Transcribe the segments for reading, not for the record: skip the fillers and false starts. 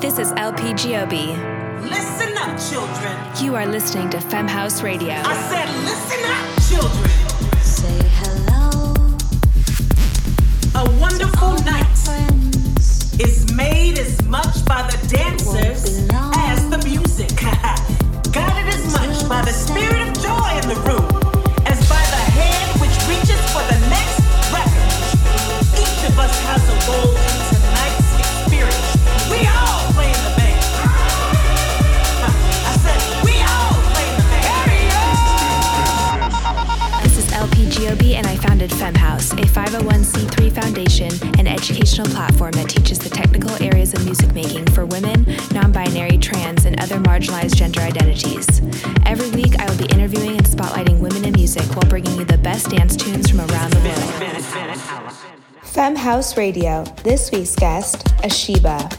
This is LP Giobbi. Listen up, children. You are listening to Femme House Radio. I said, listen up, children. Say hello. A wonderful night is made as much by the dancers as the music. Guided as much by the spirit of joy in the room as by the hand which reaches for the next record. Each of us has a role in tonight's experience. We all play in the band. I said, we all play in the band. This is LP Giobbi, and I founded Femme House, a 501c3 foundation and educational platform that teaches the technical areas of music making for women, non-binary, trans, and other marginalized gender identities. Every week, I will be interviewing and spotlighting women in music while bringing you the best dance tunes from around the world. Femme House Radio. This week's guest, Ashibah.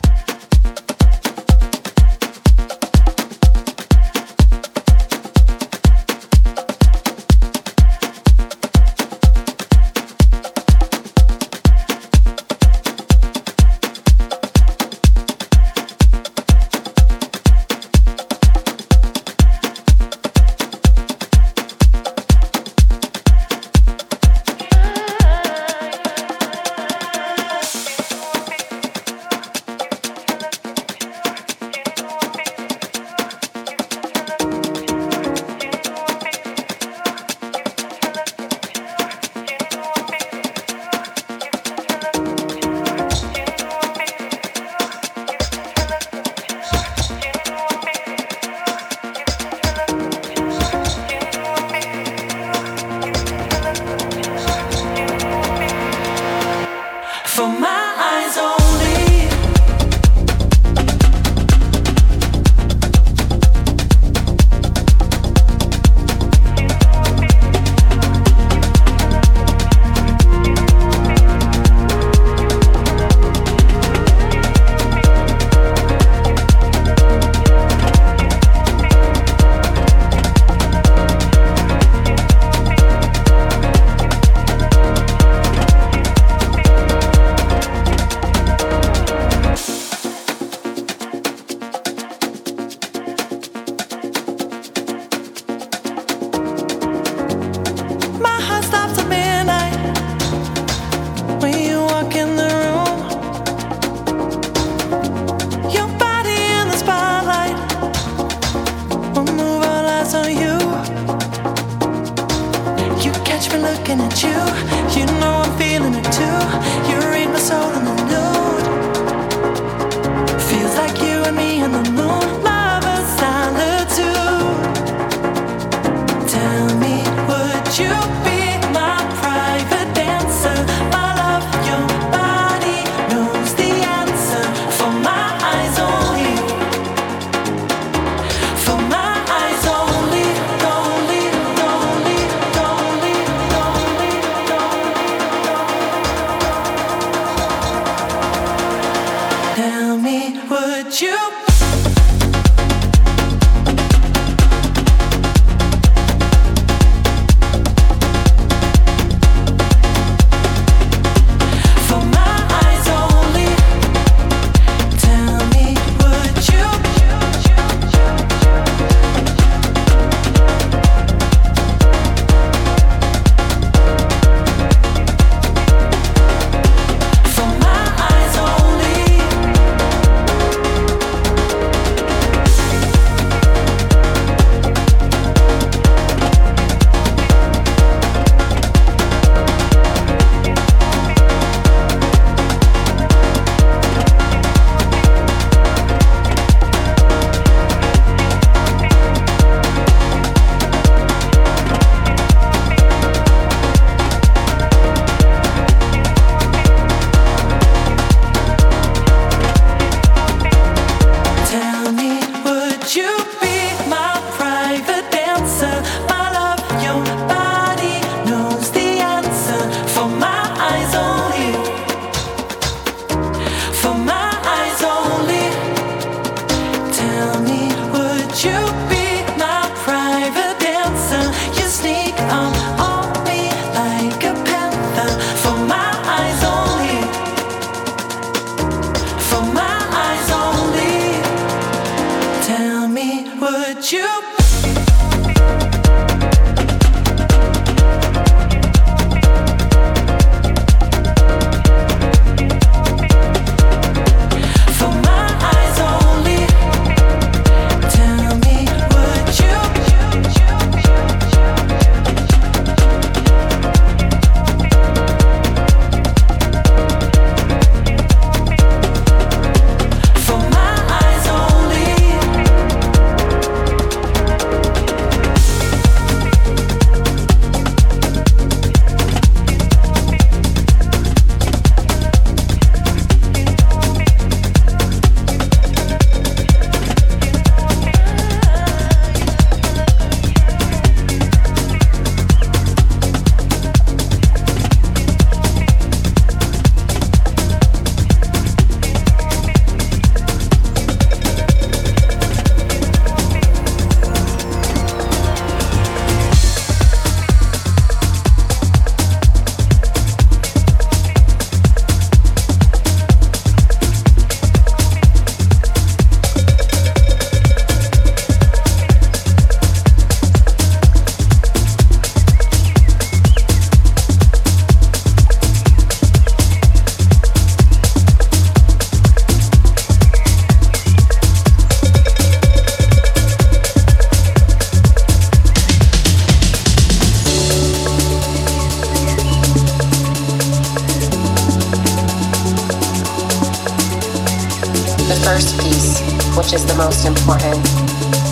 The first piece, which is the most important,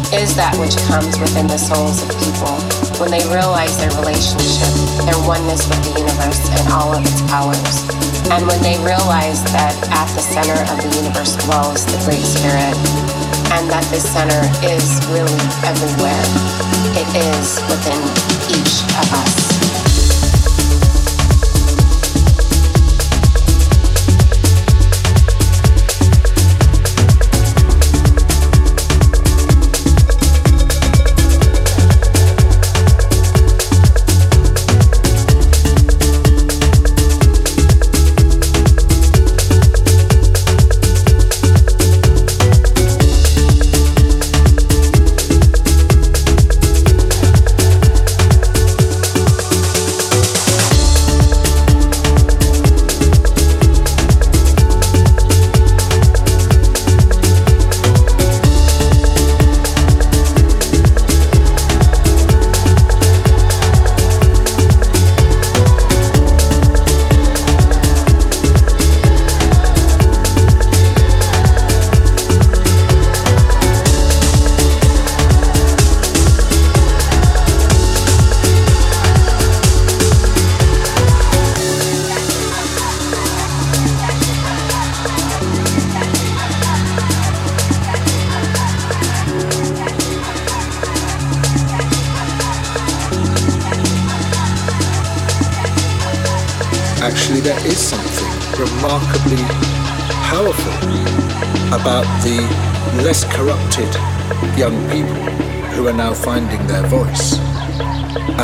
is that which comes within the souls of people when they realize their relationship, their oneness with the universe and all of its powers. And when they realize that at the center of the universe dwells the Great Spirit, and that this center is really everywhere. It is within each of us.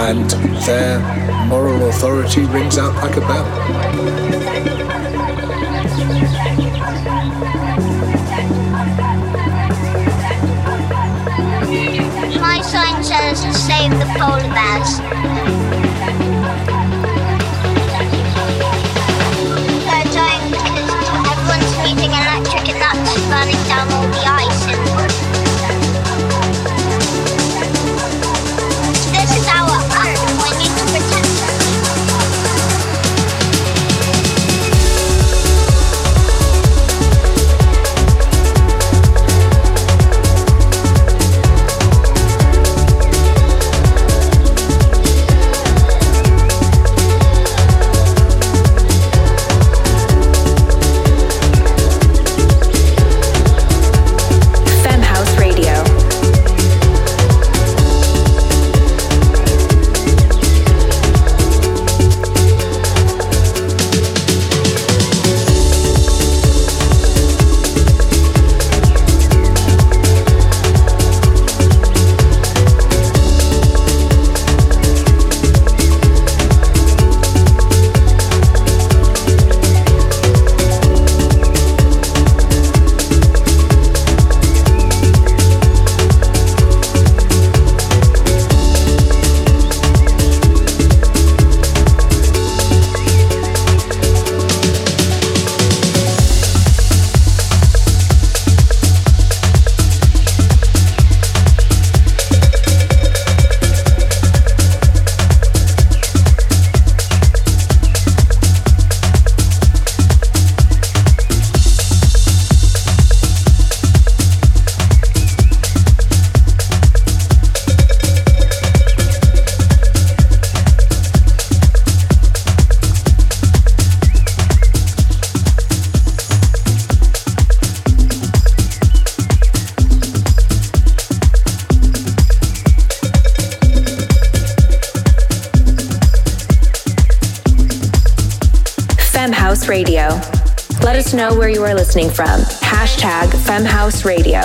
And their moral authority rings out like a bell. My sign says save the polar bears. Their time is everyone's meeting electric and that's burning down all the ice in the world. Radio. Let us know where you are listening from. Hashtag Femme House Radio.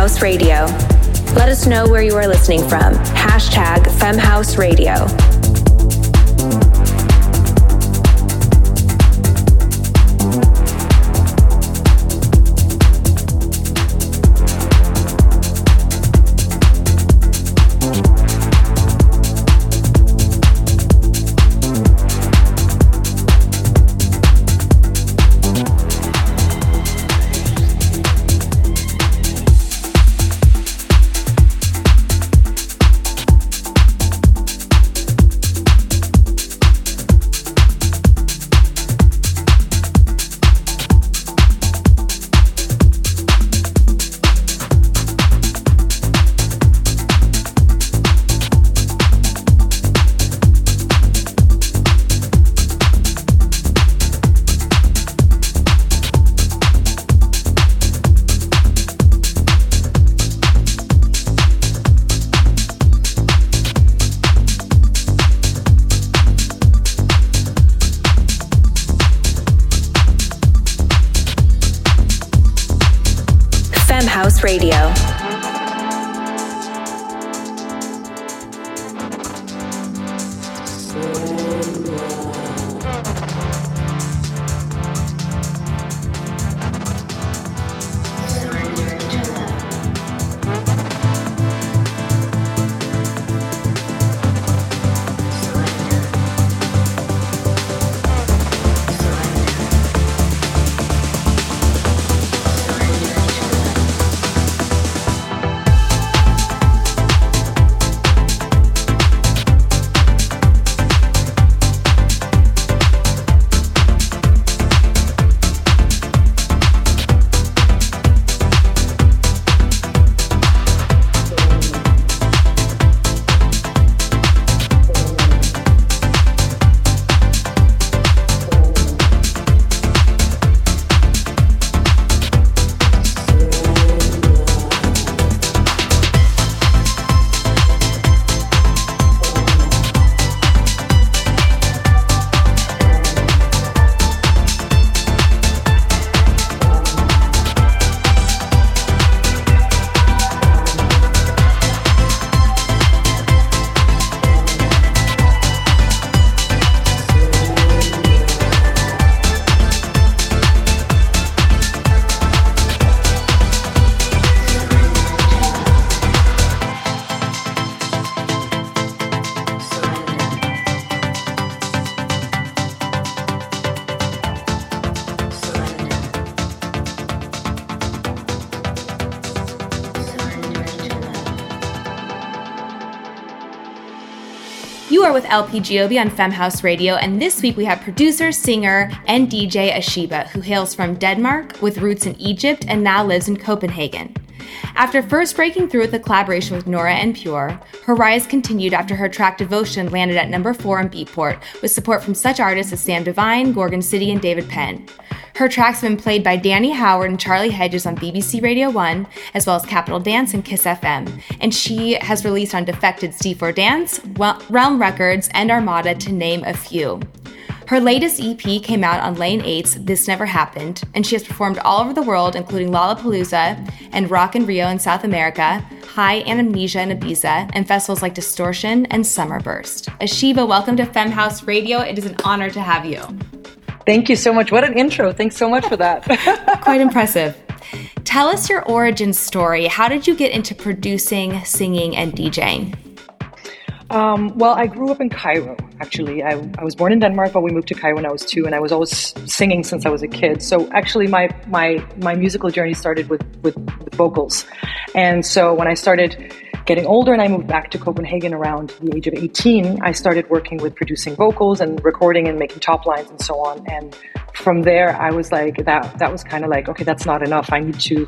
House Radio. Let us know where you are listening from. #FemmeHouseRadio. Radio. You are with LP Giobbi on Femme House Radio, and this week we have producer, singer, and DJ Ashibah, who hails from Denmark with roots in Egypt and now lives in Copenhagen. After first breaking through with a collaboration with Nora and Pure, her rise continued after her track Devotion landed at number 4 on Beatport, with support from such artists as Sam Divine, Gorgon City, and David Penn. Her tracks have been played by Danny Howard and Charlie Hedges on BBC Radio 1, as well as Capital Dance and Kiss FM, and she has released on Defected, C4 Dance, Realm Records, and Armada, to name a few. Her latest EP came out on Lane 8's This Never Happened, and she has performed all over the world, including Lollapalooza and Rock in Rio in South America, High Anamnesia in Ibiza, and festivals like Distortion and Summerburst. Ashibah, welcome to Femme House Radio. It is an honor to have you. Thank you so much. What an intro. Thanks so much for that. Quite impressive. Tell us your origin story. How did you get into producing, singing, and DJing? Well, I grew up in Cairo, actually. I was born in Denmark, but we moved to Cairo when I was 2, and I was always singing since I was a kid. So actually my musical journey started with vocals. And so when I started getting older and I moved back to Copenhagen around the age of 18, I started working with producing vocals and recording and making top lines and so on. And from there, I was like, that was kind of like, okay, that's not enough. I need to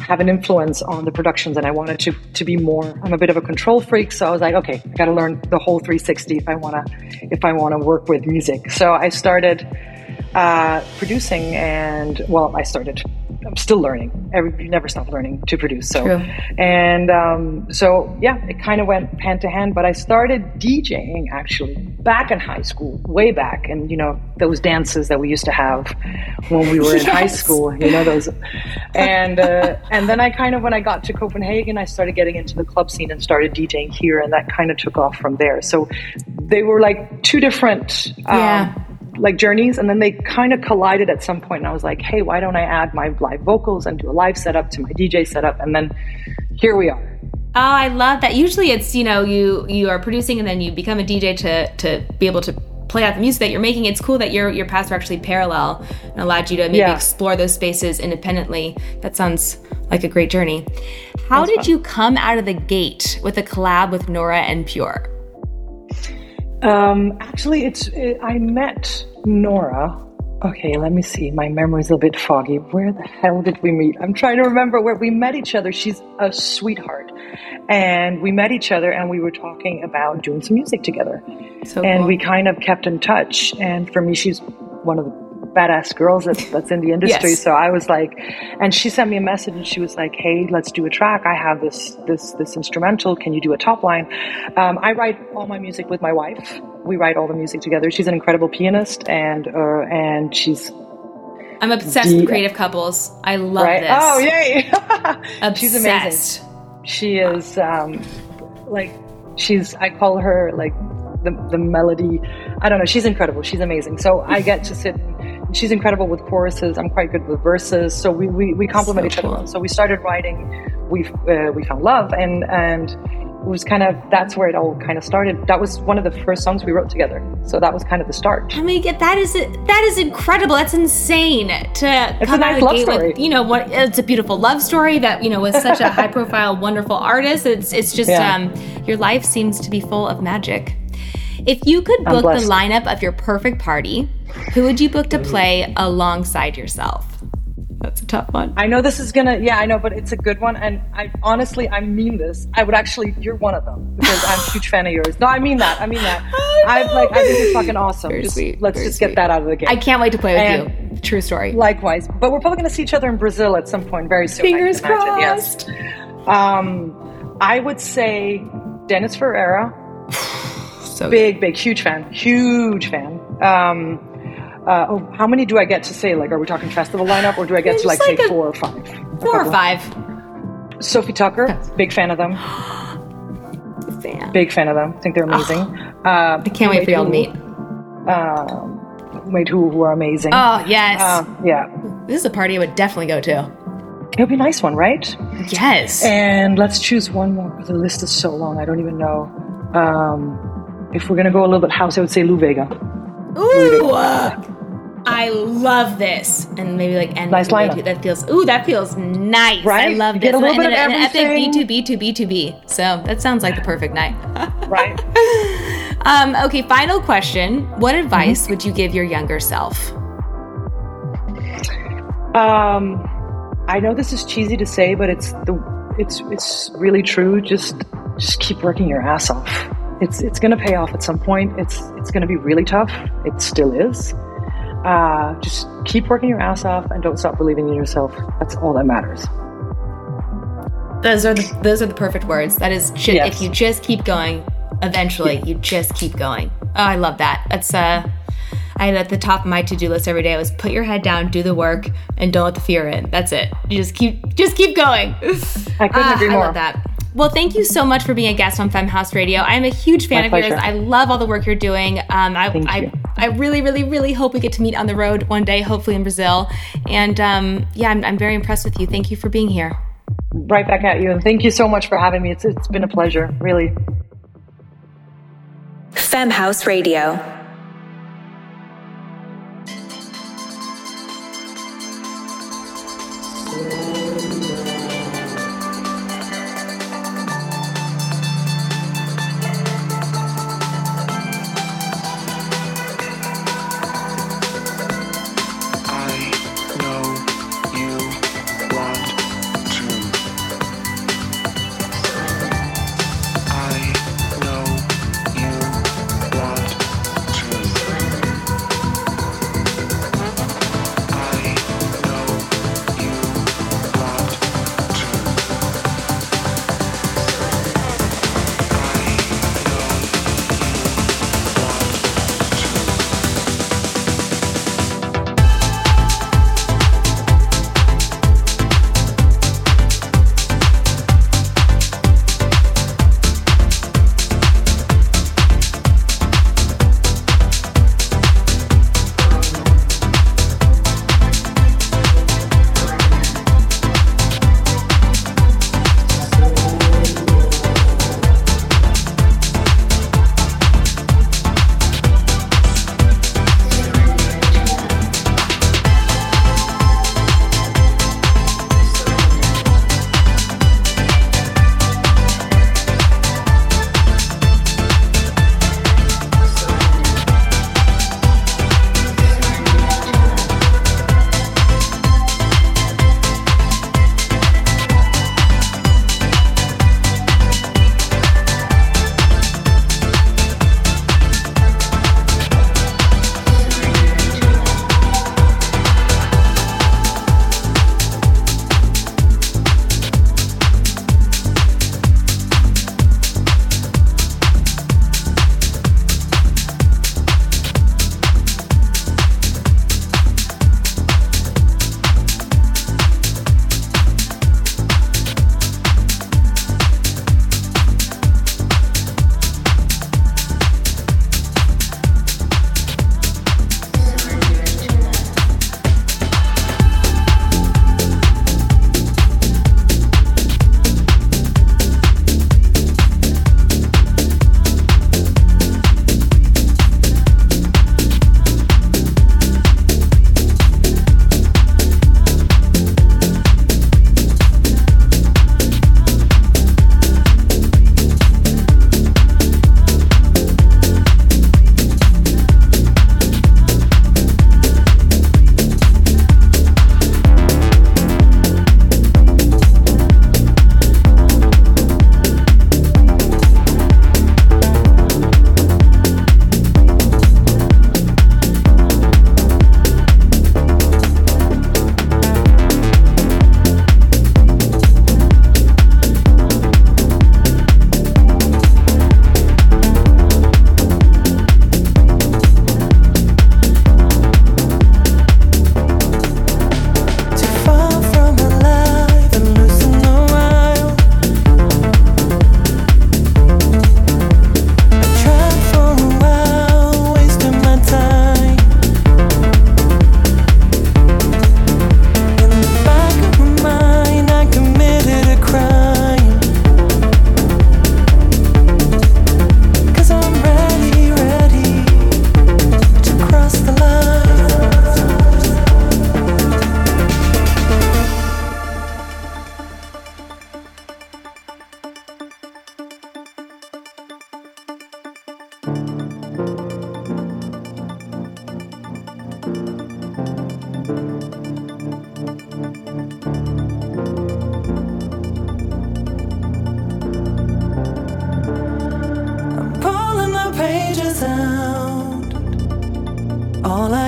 have an influence on the productions, and I wanted to be more. I'm a bit of a control freak, so I was like, okay, I got to learn the whole 360 if I wanna work with music. So I started producing, and well, I started I'm still learning. You never stop learning to produce. So, true. And so yeah, it kind of went hand to hand. But I started DJing actually back in high school, way back, and you know those dances that we used to have when we were in yes. high school. You know those, and then I kind of when I got to Copenhagen, I started getting into the club scene and started DJing here, and that kind of took off from there. So they were like two different. Like journeys, and then they kind of collided at some point, and I was like, hey, why don't I add my live vocals and do a live setup to my DJ setup, and then here we are. Oh, I love that. Usually it's, you know, you are producing and then you become a DJ to be able to play out the music that you're making. It's cool that your paths were actually parallel and allowed you to maybe explore those spaces independently. That sounds like a great journey. How did you come out of the gate with a collab with Nora and Pure? Actually, I met Nora. Okay, let me see. My memory's a bit foggy. Where the hell did we meet? I'm trying to remember where we met each other. She's a sweetheart. And we met each other and we were talking about doing some music together. So and we kind of kept in touch. And for me, she's one of the badass girls that's in the industry. Yes. So I was like, and she sent me a message and she was like, hey, let's do a track. I have this instrumental. Can you do a top line? I write all my music with my wife. We write all the music together. She's an incredible pianist and she's... I'm obsessed with creative couples. I love this. Oh, yay. Obsessed. She's amazing. She is I call her like the melody. I don't know. She's incredible. She's amazing. So I get to sit... She's incredible with choruses. I'm quite good with verses. So we complement each other. So we started writing. We found love, and it was kind of that's where it all kind of started. That was one of the first songs we wrote together. So that was kind of the start. I mean, that is incredible. That's insane. It's a nice love story. With, you know, it's a beautiful love story that you know with such a high profile, wonderful artist. It's just your life seems to be full of magic. If you could book the lineup of your perfect party, who would you book to play alongside yourself? That's a tough one. I know this is going to... Yeah, I know, but it's a good one. And I honestly, I mean this. I would actually... You're one of them because I'm a huge fan of yours. No, I mean that. I think you're fucking awesome. Very sweet. Let's just get that out of the game. I can't wait to play with you. True story. Likewise. But we're probably going to see each other in Brazil at some point very soon. Fingers crossed. Yes. I would say Dennis Ferreira. So big, huge fan. How many do I get to say? Like, are we talking festival lineup, or do I get to like say 4 or 5? 4 or 5. Sophie Tucker, big fan of them. Big fan of them. I think they're amazing. I can't wait for y'all to meet. Who are amazing. Oh yes. This is a party I would definitely go to. It'll be a nice one, right? Yes. And let's choose one more. The list is so long. I don't even know. If we're going to go a little bit house, I would say Lou Vega. Ooh! I love this. And maybe like... And nice lineup. That feels nice. Right? I love this. Get a little bit of everything. B2B. So that sounds like the perfect night. Right. Okay, final question. What advice would you give your younger self? I know this is cheesy to say, but it's really true. Just keep working your ass off. It's going to pay off at some point. It's going to be really tough. It still is. Just keep working your ass off and don't stop believing in yourself. That's all that matters. Those are the perfect words. That is shit. Yes. If you just keep going, eventually you just keep going. Oh, I love that. That's I had at the top of my to-do list every day was put your head down, do the work, and don't let the fear in. That's it. You just keep going. I couldn't agree more. I love that. Well, thank you so much for being a guest on Femme House Radio. I'm a huge fan of yours. I love all the work you're doing. I really, really, really hope we get to meet on the road one day, hopefully in Brazil. And I'm very impressed with you. Thank you for being here. Right back at you. And thank you so much for having me. It's been a pleasure, really. Femme House Radio.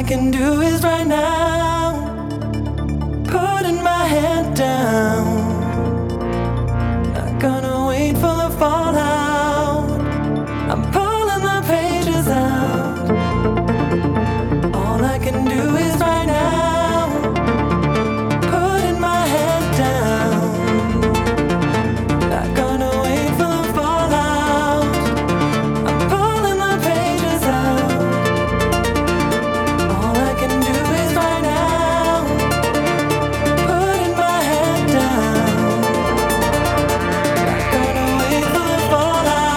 I can do is right now, putting my head down, not gonna wait for the fallout, I'm pulling the pages out, all I can do is right now, putting my head down, not gonna wait for the fallout, I'm pulling the pages out, all I can do is right now, putting my head down, not gonna wait for the fallout.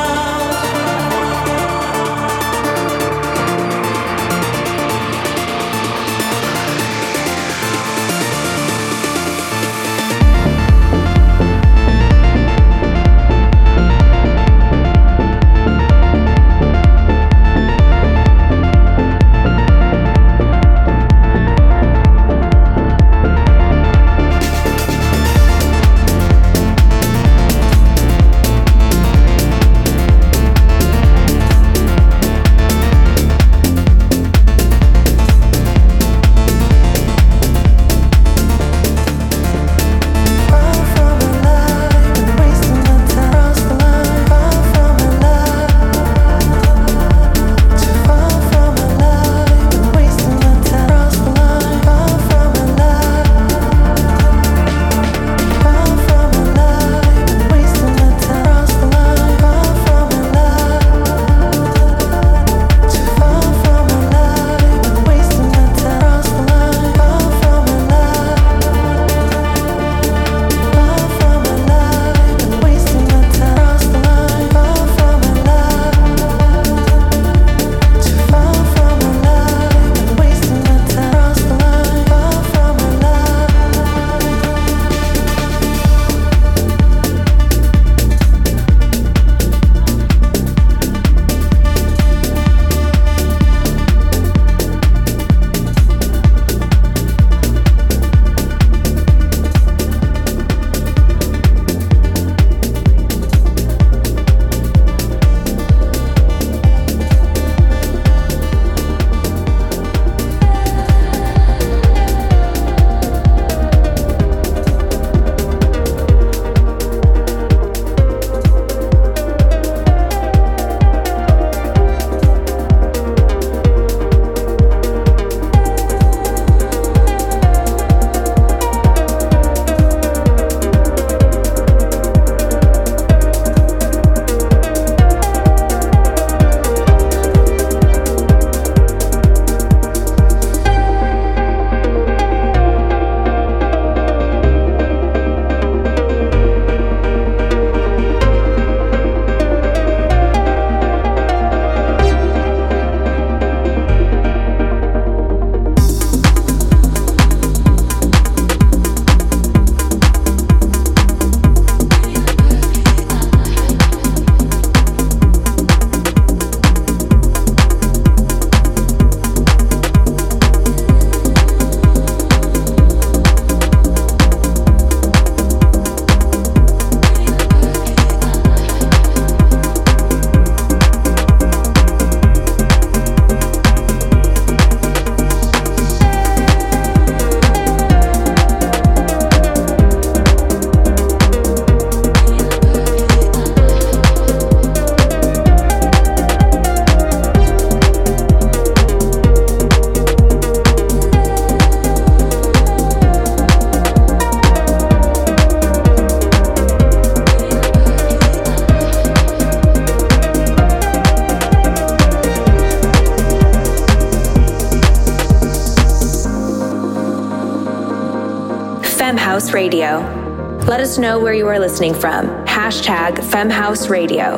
Femme House Radio. Let us know where you are listening from. # Femme House Radio.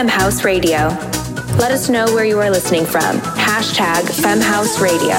Femme House Radio. Let us know where you are listening from. Hashtag Femme House Radio.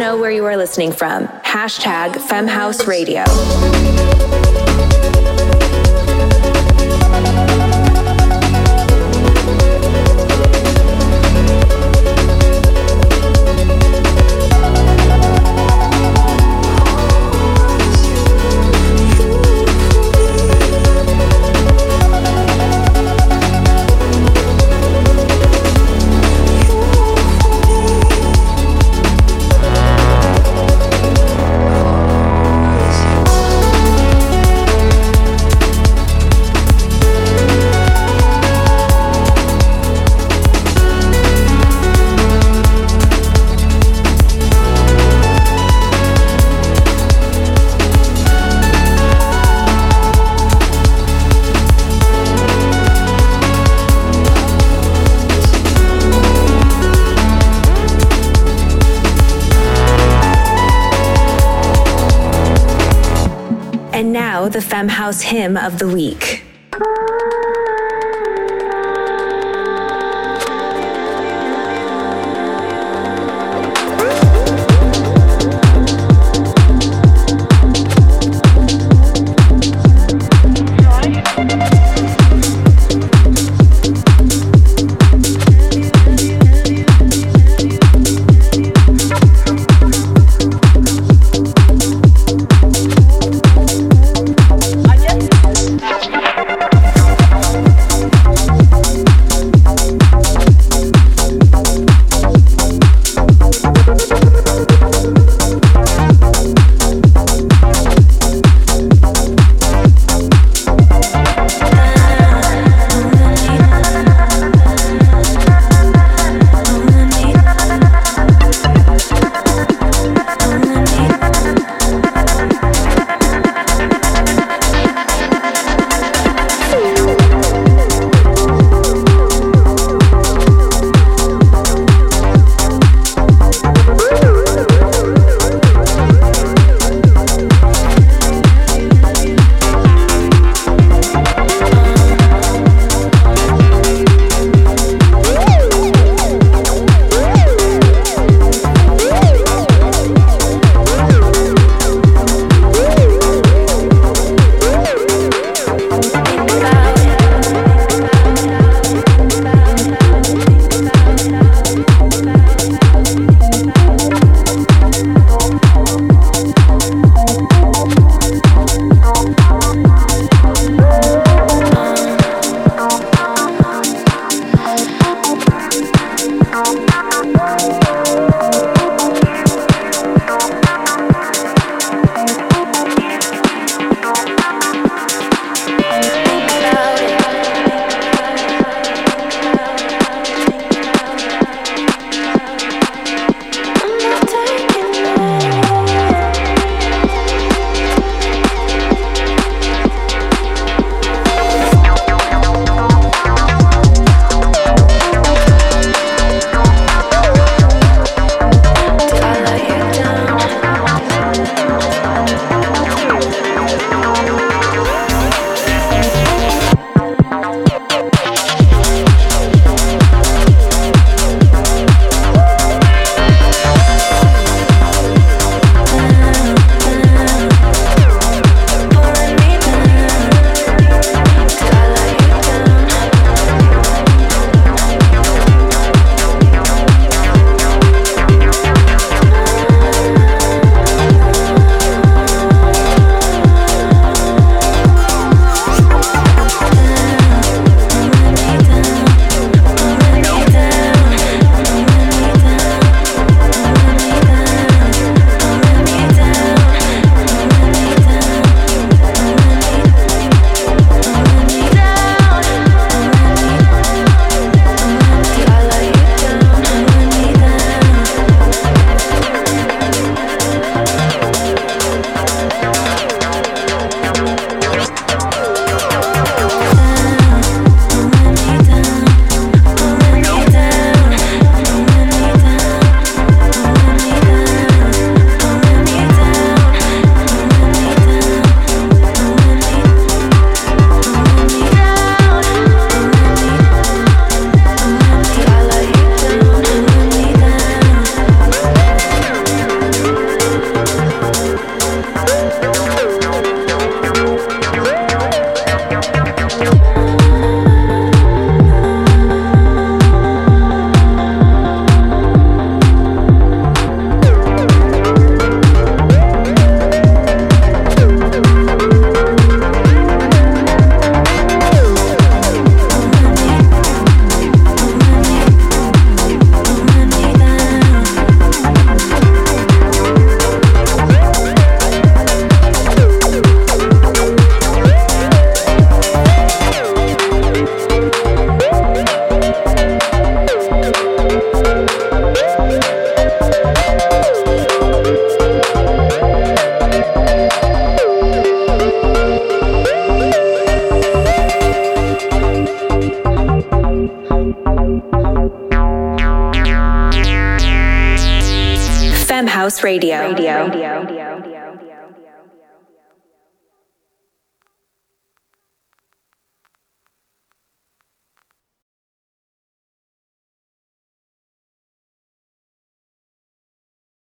know where you are listening from. Hashtag Femme House Radio. The Femme House Hymn of the Week. Femme House Radio.